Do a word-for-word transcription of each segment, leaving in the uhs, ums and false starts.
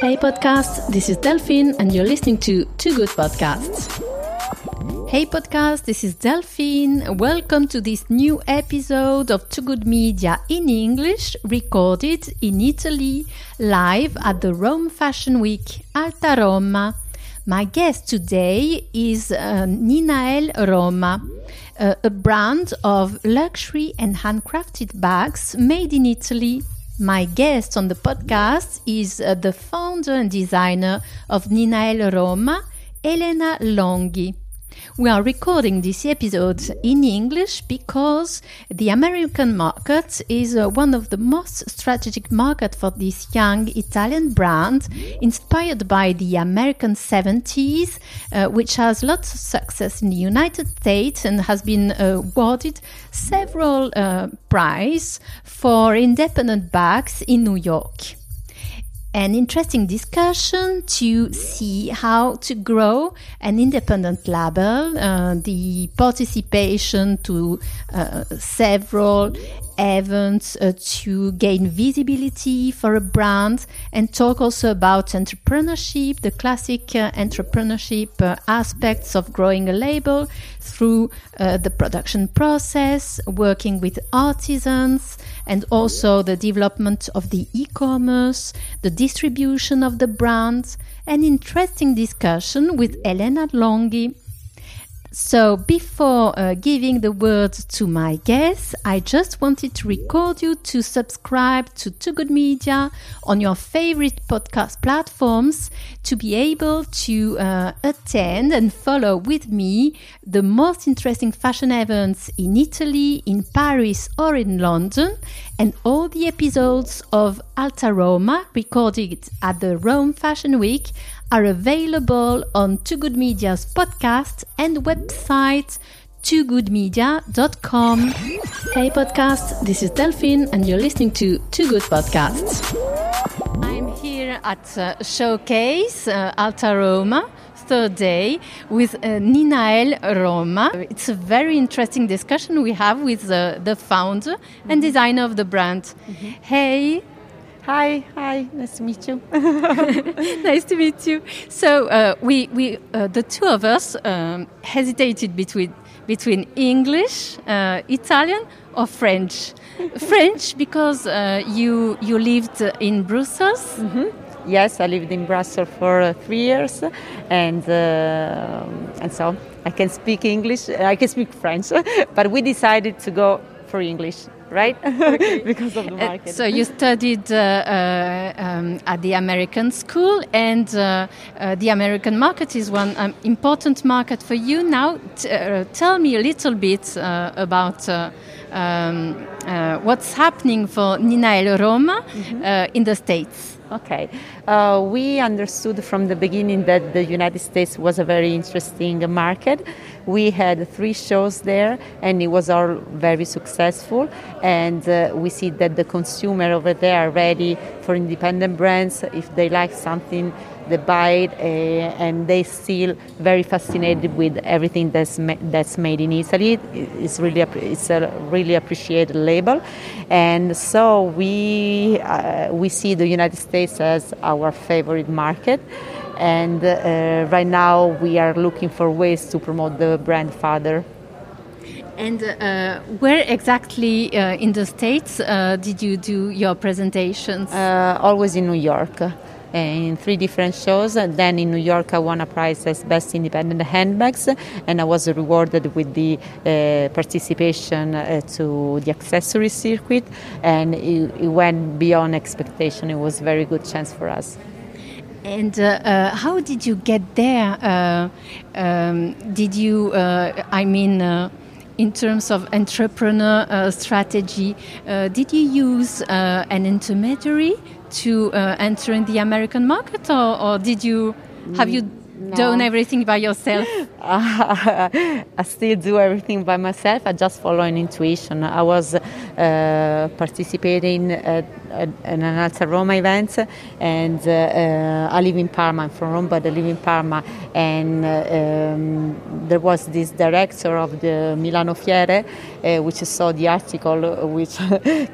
Hey podcast, this is Delphine and you're listening to Too Good Podcasts. Hey podcast, this is Delphine. Welcome to this new episode of Too Good Media in English, recorded in Italy, live at the Rome Fashion Week, Alta Roma. My guest today is uh, Ninaèl Roma, uh, a brand of luxury and handcrafted bags made in Italy. My guest on the podcast is uh, the founder and designer of Ninaèl Roma, Elena Longhi. We are recording this episode in English because the American market is uh, one of the most strategic markets for this young Italian brand, inspired by the American seventies, uh, which has lots of success in the United States and has been awarded several uh, prizes for independent bags in New York. An interesting discussion to see how to grow an independent label, uh, the participation to uh, several events uh, to gain visibility for a brand, and talk also about entrepreneurship, the classic uh, entrepreneurship uh, aspects of growing a label through uh, the production process, working with artisans, and also the development of the e-commerce, the distribution of the brand. An interesting discussion with Elena Longhi. So before uh, giving the word to my guest, I just wanted to record you to subscribe to Too Good Media on your favorite podcast platforms to be able to uh, attend and follow with me the most interesting fashion events in Italy, in Paris or in London, and all the episodes of Alta Roma recorded at the Rome Fashion Week are available on Too Good Media's podcast and website too good media dot com. Hey podcast, this is Delphine and you're listening to Too Good Podcasts. I'm here at uh, Showcase uh, Alta Roma, third day, with uh, Ninaèl Roma. It's a very interesting discussion we have with uh, the founder mm-hmm. and designer of the brand. Mm-hmm. Hey. Hi, hi, nice to meet you. Nice to meet you. So uh, we, we, uh, the two of us um, hesitated between between English, uh, Italian, or French. French because uh, you you lived in Brussels. Mm-hmm. Yes, I lived in Brussels for uh, three years, and uh, and so I can speak English. I can speak French, but we decided to go for English. Right? Okay. Because of the market. Uh, so you studied uh, uh, um, at the American school, and uh, uh, the American market is one um, important market for you now. T- uh, tell me a little bit uh, about uh, um, uh, what's happening for Ninaèl Roma mm-hmm. uh, in the States. Okay. Uh, we understood from the beginning that the United States was a very interesting market. We had three shows there and it was all very successful. And uh, we see that the consumer over there are ready for independent brands. If they like something, they buy it, uh, and they still very fascinated with everything that's ma- that's made in Italy. It's really a, it's a really appreciated label, and so we uh, we see the United States as our favorite market. And uh, right now we are looking for ways to promote the brand further. And uh, where exactly uh, in the States uh, did you do your presentations? Uh, always in New York. In three different shows. And then in New York, I won a prize as Best Independent Handbags, and I was rewarded with the uh, participation uh, to the accessory circuit, and it, it went beyond expectation. It was a very good chance for us. And uh, uh, how did you get there? Uh, um, did you, uh, I mean, uh, in terms of entrepreneur uh, strategy, uh, did you use uh, an intermediary to uh, enter in the American market, or, or did you have you No. Doing everything by yourself? Uh, I still do everything by myself. I just follow an intuition. I was uh, participating at, at, at an Alta Roma event, and uh, uh, I live in Parma. I'm from Rome, but I live in Parma. And uh, um, there was this director of the Milano Fiere, uh, which saw the article which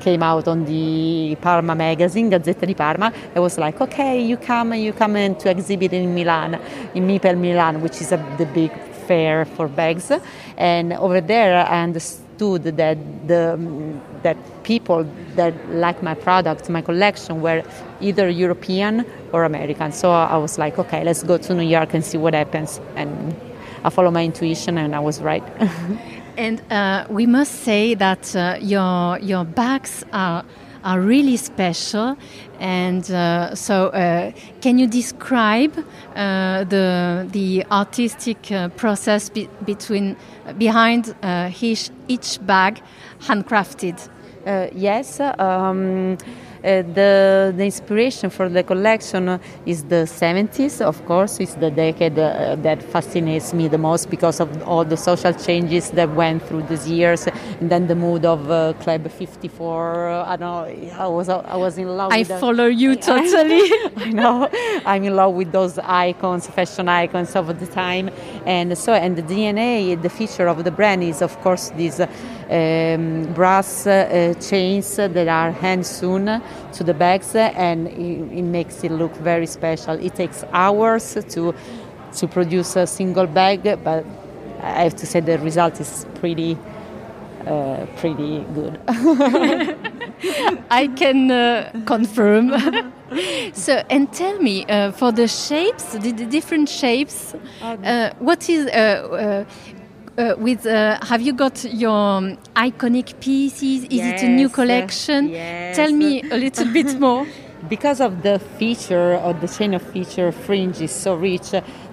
came out on the Parma magazine, Gazzetta di Parma. I was like, okay, you come, you come and to exhibit in Milan. In Mipel Milan, which is a, the big fair for bags, and over there I understood that the that people that like my product, my collection, were either European or American. So I was like, okay, let's go to New York and see what happens. And I follow my intuition, and I was right. And uh, we must say that uh, your your bags are. are really special, and uh, so uh, can you describe uh, the the artistic uh, process be- between behind uh, each each bag, handcrafted? Uh, yes. Um, Uh, the the inspiration for the collection is the seventies, of course. It's the decade uh, that fascinates me the most because of all the social changes that went through these years, and then the mood of uh, Club fifty-four. I know I was I was in love. I with follow them. You totally. I know I'm in love with those icons, fashion icons of the time, and so and the D N A, the feature of the brand is of course these um, brass uh, chains that are hand sewn to the bags, and it, it makes it look very special. It takes hours to to produce a single bag, but I have to say the result is pretty uh, pretty good. I can uh, confirm. So, and tell me uh, for the shapes, the, the different shapes. Uh, what is uh, uh, Uh, with uh, have you got your um, iconic pieces? Is yes, it a new collection? Yes. Tell me a little bit more. Because of the feature or the chain of feature fringe is so rich,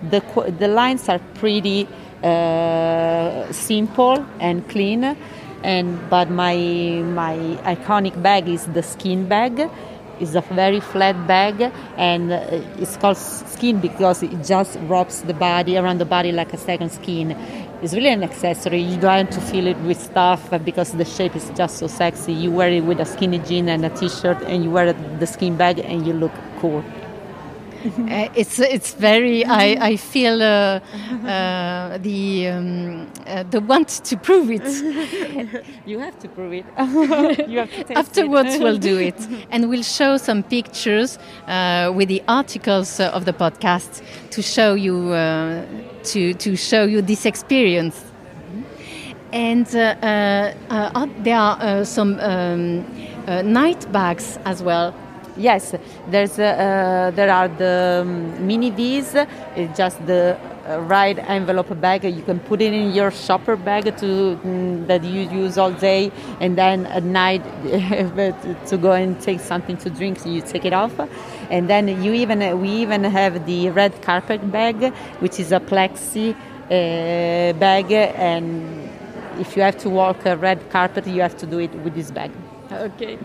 the the lines are pretty uh, simple and clean. And but my my iconic bag is the skin bag. It's a very flat bag, and it's called skin because it just wraps the body around the body like a second skin. It's really an accessory. You don't have to fill it with stuff because the shape is just so sexy. You wear it with a skinny jean and a t-shirt, and you wear the skin bag, and you look cool. Uh, it's it's very. I I feel uh, uh, the um, uh, the want to prove it. You have to prove it. You have to taste afterwards. It. We'll do it, and we'll show some pictures uh, with the articles uh, of the podcast to show you uh, to to show you this experience. And uh, uh, uh, there are uh, some um, uh, night bags as well. Yes, there's uh, there are the um, mini V's, it's just the uh, right envelope bag. You can put it in your shopper bag to mm, that you use all day, and then at night to go and take something to drink, so you take it off. And then you even we even have the red carpet bag, which is a plexi uh, bag, and if you have to walk a red carpet, you have to do it with this bag. Okay.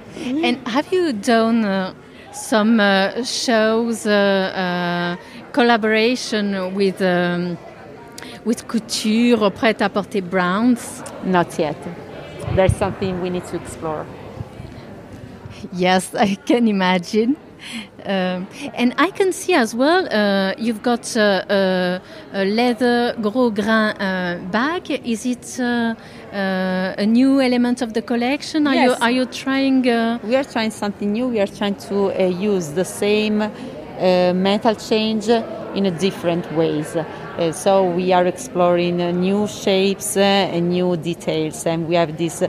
And have you done uh, some uh, shows, uh, uh, collaboration with um, with couture or prêt-à-porter brands? Not yet. There's something we need to explore. Yes, I can imagine. Um, and I can see as well uh, you've got uh, uh, a leather gros grain uh, bag. Is it uh, uh, a new element of the collection? Are yes. you are you trying? Uh, we are trying something new. We are trying to uh, use the same uh, metal change in a different ways. Uh, so we are exploring uh, new shapes uh, and new details, and we have this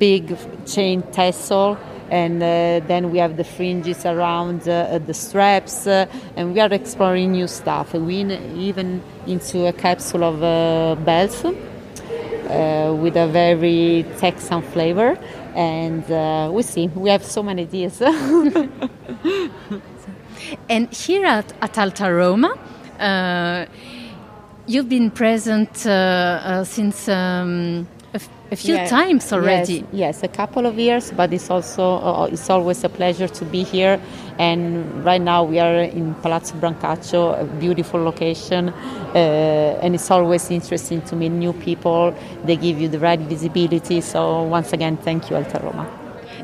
big chain tassel. And uh, then we have the fringes around uh, the straps, uh, and we are exploring new stuff. We in, even into a capsule of uh, belts uh, with a very Texan flavor, and uh, we see. We have so many ideas. And here at, at Alta Roma, uh, you've been present uh, uh, since um, a, f- a few yeah. times already. Yes, yes, a couple of years, but it's also uh, it's always a pleasure to be here. And right now we are in Palazzo Brancaccio, a beautiful location, uh, and it's always interesting to meet new people. They give you the right visibility. So once again, thank you, Alta Roma.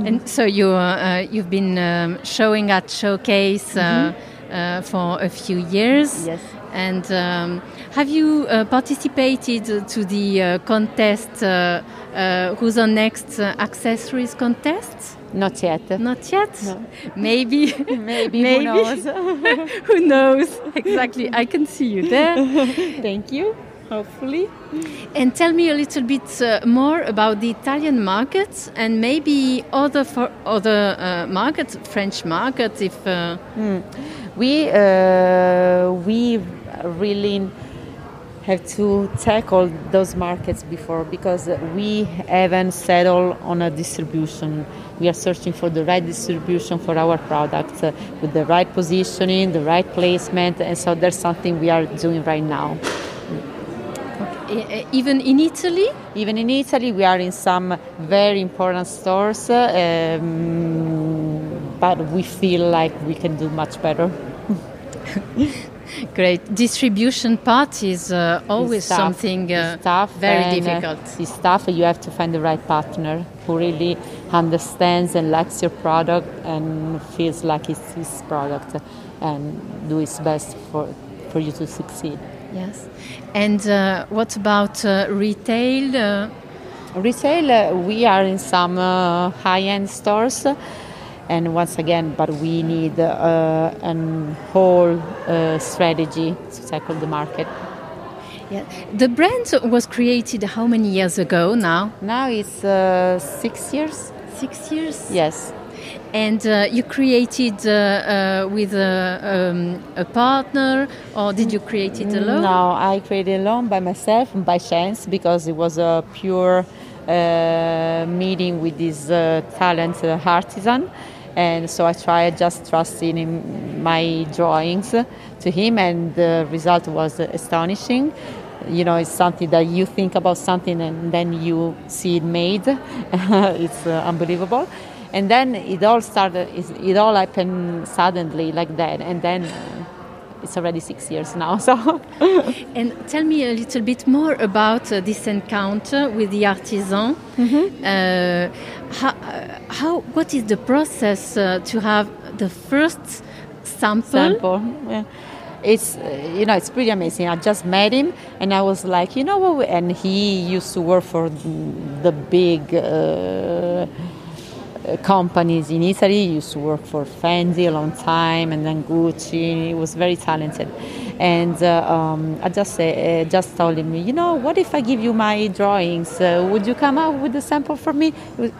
And so you uh, you've been um, showing at Showcase uh, mm-hmm. uh, for a few years. Yes. And um, have you uh, participated to the uh, contest, uh, uh, who's on next uh, accessories contest? Not yet. Not yet? No. Maybe. Maybe. Maybe. Who knows? Who knows? Exactly. I can see you there. Thank you. Hopefully. And tell me a little bit uh, more about the Italian market and maybe other for other uh, markets, French markets. If uh, mm. we uh, we really have to tackle those markets before, because we haven't settled on a distribution. We are searching for the right distribution for our products uh, with the right positioning, the right placement, and so there's something we are doing right now. Even in Italy? Even in Italy, we are in some very important stores, um, but we feel like we can do much better. Great. Distribution part is uh, always it's something uh, it's tough very and, difficult. Uh, it's tough. You have to find the right partner who really understands and likes your product and feels like it's his product and do his best for, for you to succeed. Yes. And uh, what about uh, retail? Uh, retail, uh, we are in some uh, high-end stores. And once again, but we need uh, a whole uh, strategy to tackle the market. Yeah. The brand was created how many years ago now? Now it's uh, six years. Six years? Yes. And uh, you created uh, uh, with a, um, a partner, or did you create it alone? No, I created alone by myself and by chance, because it was a pure uh, meeting with this uh, talent uh, artisan. And so I tried just trusting in my drawings to him, and the result was astonishing. You know, it's something that you think about something and then you see it made. It's uh, unbelievable. And then it all started, it all happened suddenly like that. And then it's already six years now. So, and tell me a little bit more about uh, this encounter with the artisan. Mm-hmm. Uh, how, how, what is the process uh, to have the first sample? Sample, yeah. It's, you know, it's pretty amazing. I just met him and I was like, you know what? And he used to work for the big... Uh, companies in Italy. He used to work for Fendi a long time, and then Gucci. He was very talented, and uh, um, I just uh, just told him, you know, what if I give you my drawings? Uh, would you come out with a sample for me?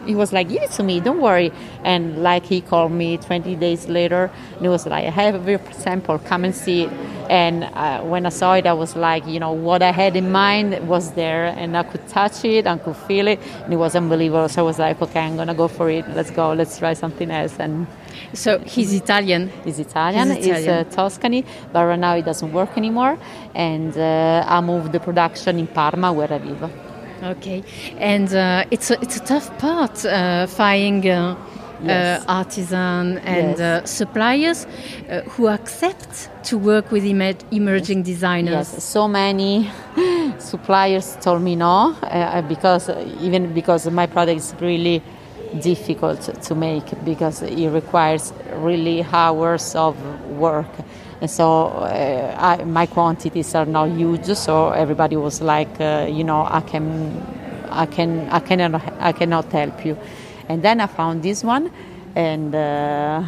He was like, give it to me, don't worry. And like he called me twenty days later, and he was like, I have your sample, come and see it. And uh, when I saw it, I was like, you know, what I had in mind was there, and I could touch it, I could feel it, and it was unbelievable. So I was like, okay, I'm gonna go for it. Let's go. Let's try something else. And so he's Italian. He's Italian. He's, Italian. he's uh, Tuscany, but right now he doesn't work anymore. And uh, I moved the production in Parma, where I live. Okay, and uh, it's a, it's a tough part uh, finding. Uh, Yes. Uh, artisan and yes. uh, suppliers uh, who accept to work with emer- emerging designers. Yes, so many suppliers told me no, uh, because even because my product is really difficult to make, because it requires really hours of work. And so uh, I, my quantities are not huge, so everybody was like, uh, you know, I can, I can, I cannot, I cannot help you. And then I found this one, and uh,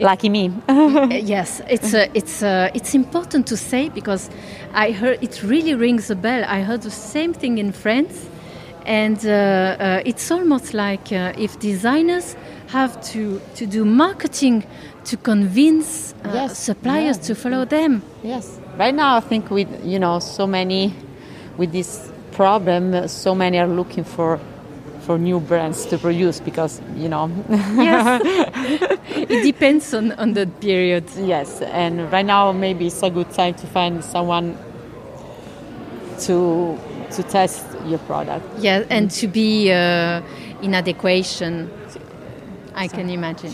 lucky me. Yes, it's uh, it's uh, it's important to say, because I heard it really rings a bell. I heard the same thing in France, and uh, uh, it's almost like uh, if designers have to, to do marketing to convince uh, yes. suppliers yeah. to follow them. Yes, right now I think with you know so many with this problem, so many are looking for. for new brands to produce, because, you know... Yes, it depends on, on the period. Yes, and right now maybe it's a good time to find someone to to test your product. Yeah, and to be uh, in adequation, I so. can imagine.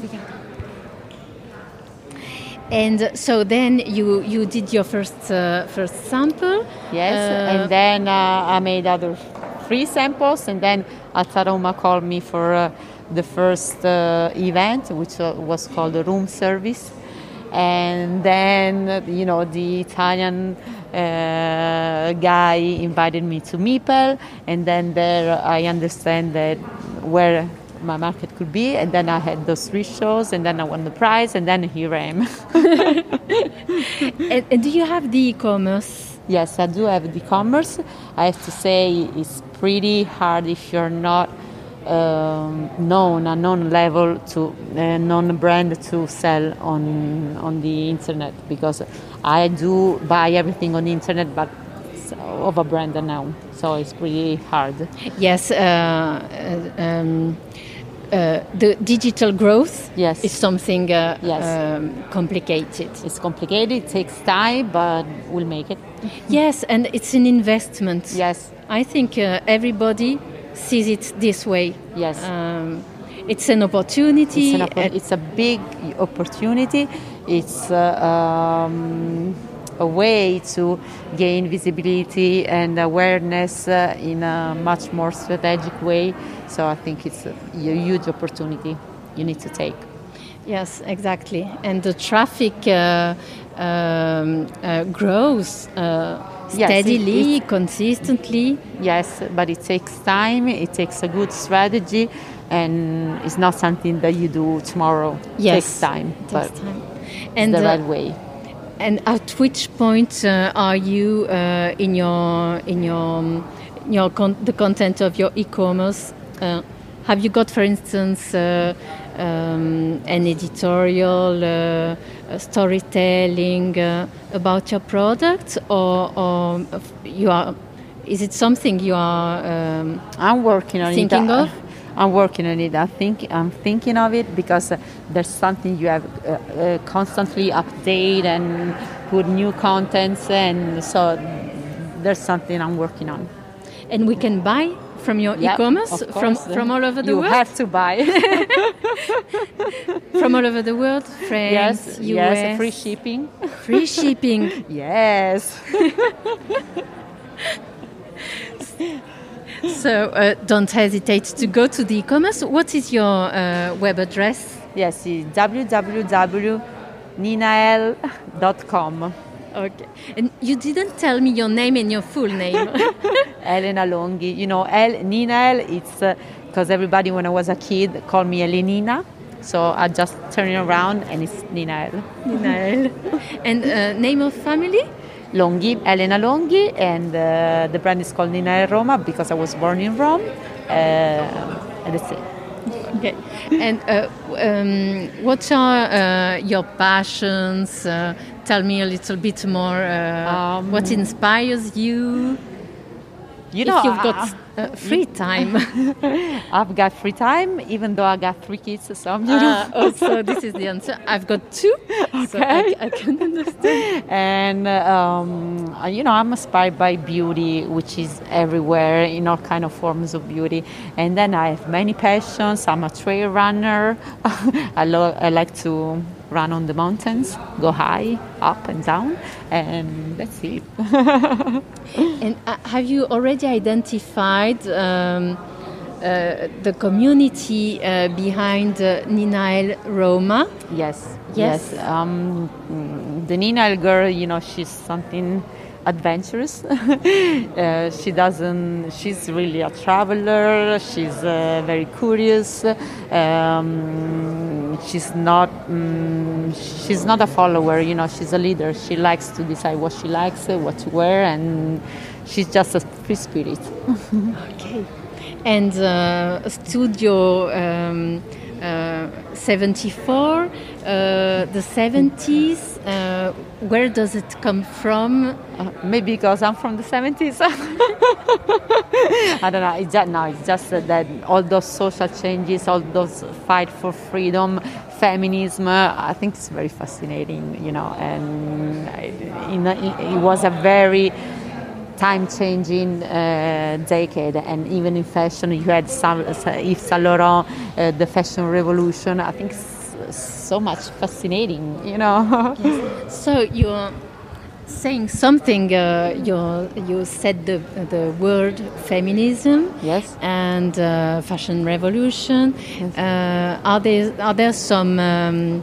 And so then you, you did your first uh, first sample. Yes, uh, and then uh, I made other three samples, and then Alta Roma called me for uh, the first uh, event, which uh, was called the room service. And then, you know, the Italian uh, guy invited me to Mipel, and then there I understand that where my market could be, and then I had those three shows, and then I won the prize, and then here I am. and, and do you have the e-commerce? Yes, I do have the e-commerce. I have to say it's pretty hard if you're not um, known, a known level to a known brand to sell on on the internet, because I do buy everything on the internet, but of a brand now, so it's pretty hard. Yes, uh, um, uh, the digital growth yes. is something uh, yes. um, complicated. It's complicated, it takes time, but we'll make it. Yes, and it's an investment. Yes. I think uh, everybody sees it this way. Yes. Um, it's an opportunity. It's, an oppor- it's a big opportunity. It's... Uh, um, a way to gain visibility and awareness uh, in a much more strategic way. So I think it's a, a huge opportunity you need to take. Yes, exactly. And the traffic uh, um, uh, grows uh, steadily, yes, it, it, consistently. Yes, but it takes time, it takes a good strategy, and it's not something that you do tomorrow. Yes, it takes time, it takes but time. And it's the uh, right way. And at which point uh, are you uh, in your in your in your con- the content of your e-commerce? Uh, have you got, for instance, uh, um, an editorial, uh, storytelling uh, about your product, or, or you are? Is it something you are? Um, I'm working on thinking it. of. I'm working on it. I think I'm thinking of it because uh, there's something you have uh, uh, constantly update and put new contents, and so there's something I'm working on. And we can buy from your yep, e-commerce of course, from from all over the you world. You have to buy from all over the world. France, yes, U S, yes, free shipping. Free shipping. Yes. So uh, don't hesitate to go to the e-commerce. What is your uh, web address? Yes, it's w w w dot ninael dot com. Okay. And you didn't tell me your name and your full name. Elena Longhi. You know, El Ninaèl, it's because uh, everybody when I was a kid called me Elenina. So I just turn it around and it's Ninaèl. Ninaèl. And uh, name of family? Longhi, Elena Longhi, and uh, the brand is called Ninaèl Roma because I was born in Rome, uh, and that's it. Okay. And uh, um, what are uh, your passions? Uh, tell me a little bit more. Uh, um, what inspires you? You know, if you've got uh, free time. I've got free time, even though I got three kids. So I'm uh, also, this is the answer. I've got two, okay. So I, I can understand. And um, you know, I'm inspired by beauty, which is everywhere in all kind of forms of beauty. And then I have many passions. I'm a trail runner. I, lo- I like to run on the mountains, go high, up and down, and that's it. And uh, have you already identified um, uh, the community uh, behind uh, Ninaèl Roma? Yes, yes. yes. Um, the Ninaèl girl, you know, she's something adventurous. uh, she doesn't. She's really a traveler. She's uh, very curious. Um, she's not. Um, she's not a follower. You know, she's a leader. She likes to decide what she likes, uh, what to wear, and she's just a free spirit. Okay. And uh, Studio um, uh, seventy-four, uh, the seventies. Uh, where does it come from? Uh, maybe because I'm from the seventies. I don't know. It's just, no, it's just that all those social changes, all those fight for freedom, feminism. Uh, I think it's very fascinating, you know. And I, in, in, it was a very time-changing uh, decade, and even in fashion, you had some, Yves Saint Laurent, uh, the fashion revolution. I think s- so much fascinating, you know. Yes. So you're saying something. Uh, you you said the the word feminism. Yes. And uh, fashion revolution. Yes. Uh, are there are there some? Um,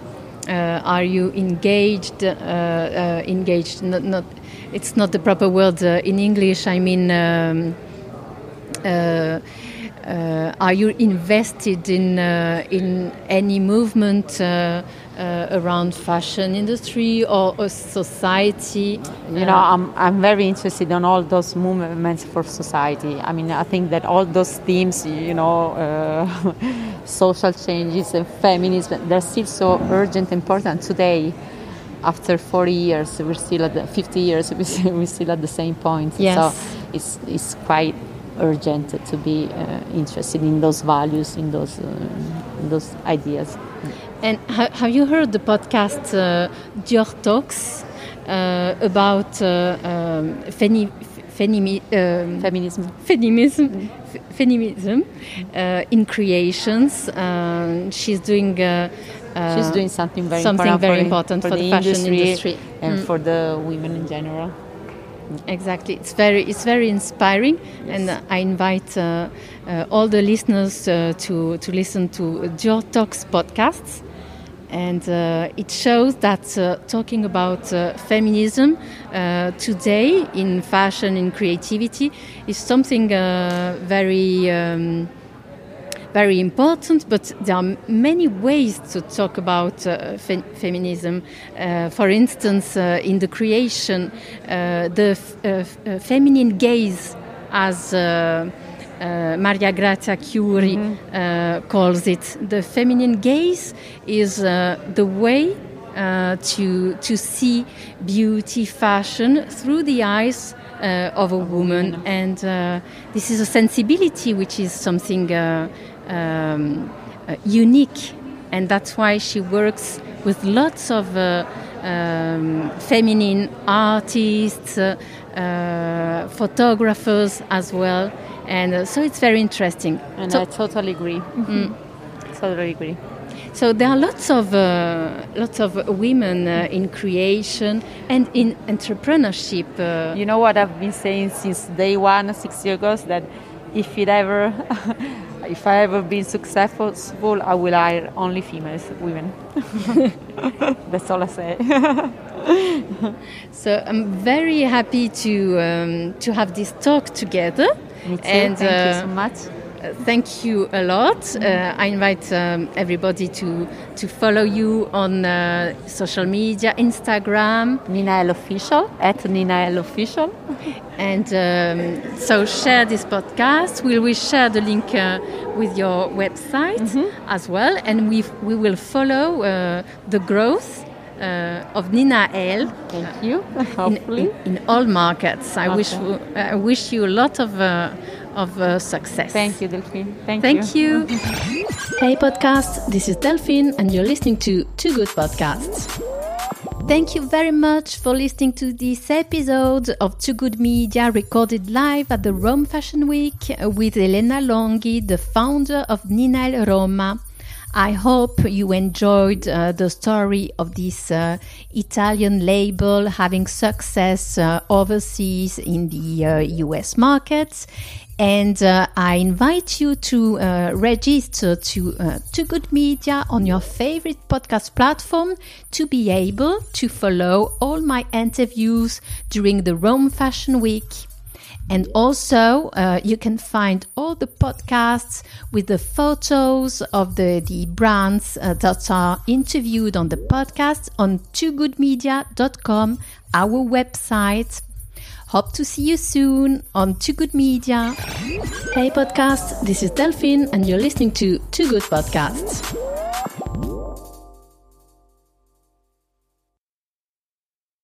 Uh, are you engaged? Uh, uh, engaged? Not, not. It's not the proper word uh, in English. I mean, um, uh, uh, are you invested in uh, in any movement uh, uh, around fashion industry or, or society? You know, I'm I'm very interested in all those movements for society. I mean, I think that all those themes, you know. Uh, social changes and feminism, they're still so urgent and important today. After forty years, we're still at the, fifty years, we're still at the same point. Yes. So it's it's quite urgent to be uh, interested in those values, in those uh, in those ideas. And ha- have you heard the podcast uh, Dior Talks uh, about uh, um, femi- femi- um, feminism? Feminism. Mm-hmm. Feminism uh, in creations. Um, she's doing. Uh, uh, she's doing something very something important, very important for, for the, the fashion industry, industry. and mm. for the women in general. Exactly, it's very it's very inspiring, yes. And uh, I invite uh, uh, all the listeners uh, to to listen to Dior Talks podcasts, and uh, it shows that uh, talking about uh, feminism uh, today in fashion and creativity is something uh, very um, very important, but there are many ways to talk about uh, fe- feminism. Uh, for instance, uh, in the creation, uh, the f- uh, f- uh, feminine gaze, as uh, Uh, Maria Grazia Chiuri mm-hmm. uh, calls it. The feminine gaze is uh, the way uh, to to see beauty, fashion through the eyes uh, of a woman, mm-hmm. and uh, this is a sensibility which is something uh, um, uh, unique, and that's why she works with lots of uh, um, feminine artists, uh, uh, photographers as well. And uh, so it's very interesting. And so, I totally agree. Mm-hmm. Totally agree. So there are lots of uh, lots of women uh, in creation and in entrepreneurship. Uh, you know what I've been saying since day one, six years ago, is that if it ever, if I ever been successful, I will hire only females, women. That's all I say. So I'm very happy to um, to have this talk together. Me too. And thank uh, you so much. Uh, thank you a lot. Mm-hmm. Uh, I invite um, everybody to to follow you on uh, social media, Instagram, Ninaèl Official, at Ninaèl Official. And um, so share this podcast. We will share the link uh, with your website mm-hmm. as well, and we we will follow uh, the growth. Uh, of Ninaèl, thank you. Hopefully, in, in, in all markets. I okay. wish you, I wish you a lot of uh, of uh, success. Thank you, Delphine. Thank, thank you. you. Hey, podcast. This is Delphine, and you're listening to Too Good Podcasts. Thank you very much for listening to this episode of Too Good Media, recorded live at the Rome Fashion Week with Elena Longhi, the founder of Ninaèl Roma. I hope you enjoyed uh, the story of this uh, Italian label having success uh, overseas in the uh, U S markets. And uh, I invite you to uh, register to uh, Too Good Media on your favorite podcast platform to be able to follow all my interviews during the Rome Fashion Week. And also, uh, you can find all the podcasts with the photos of the, the brands uh, that are interviewed on the podcast on too good media dot com, our website. Hope to see you soon on Too Good Media. Hey, podcast, this is Delphine, and you're listening to Too Good Podcasts.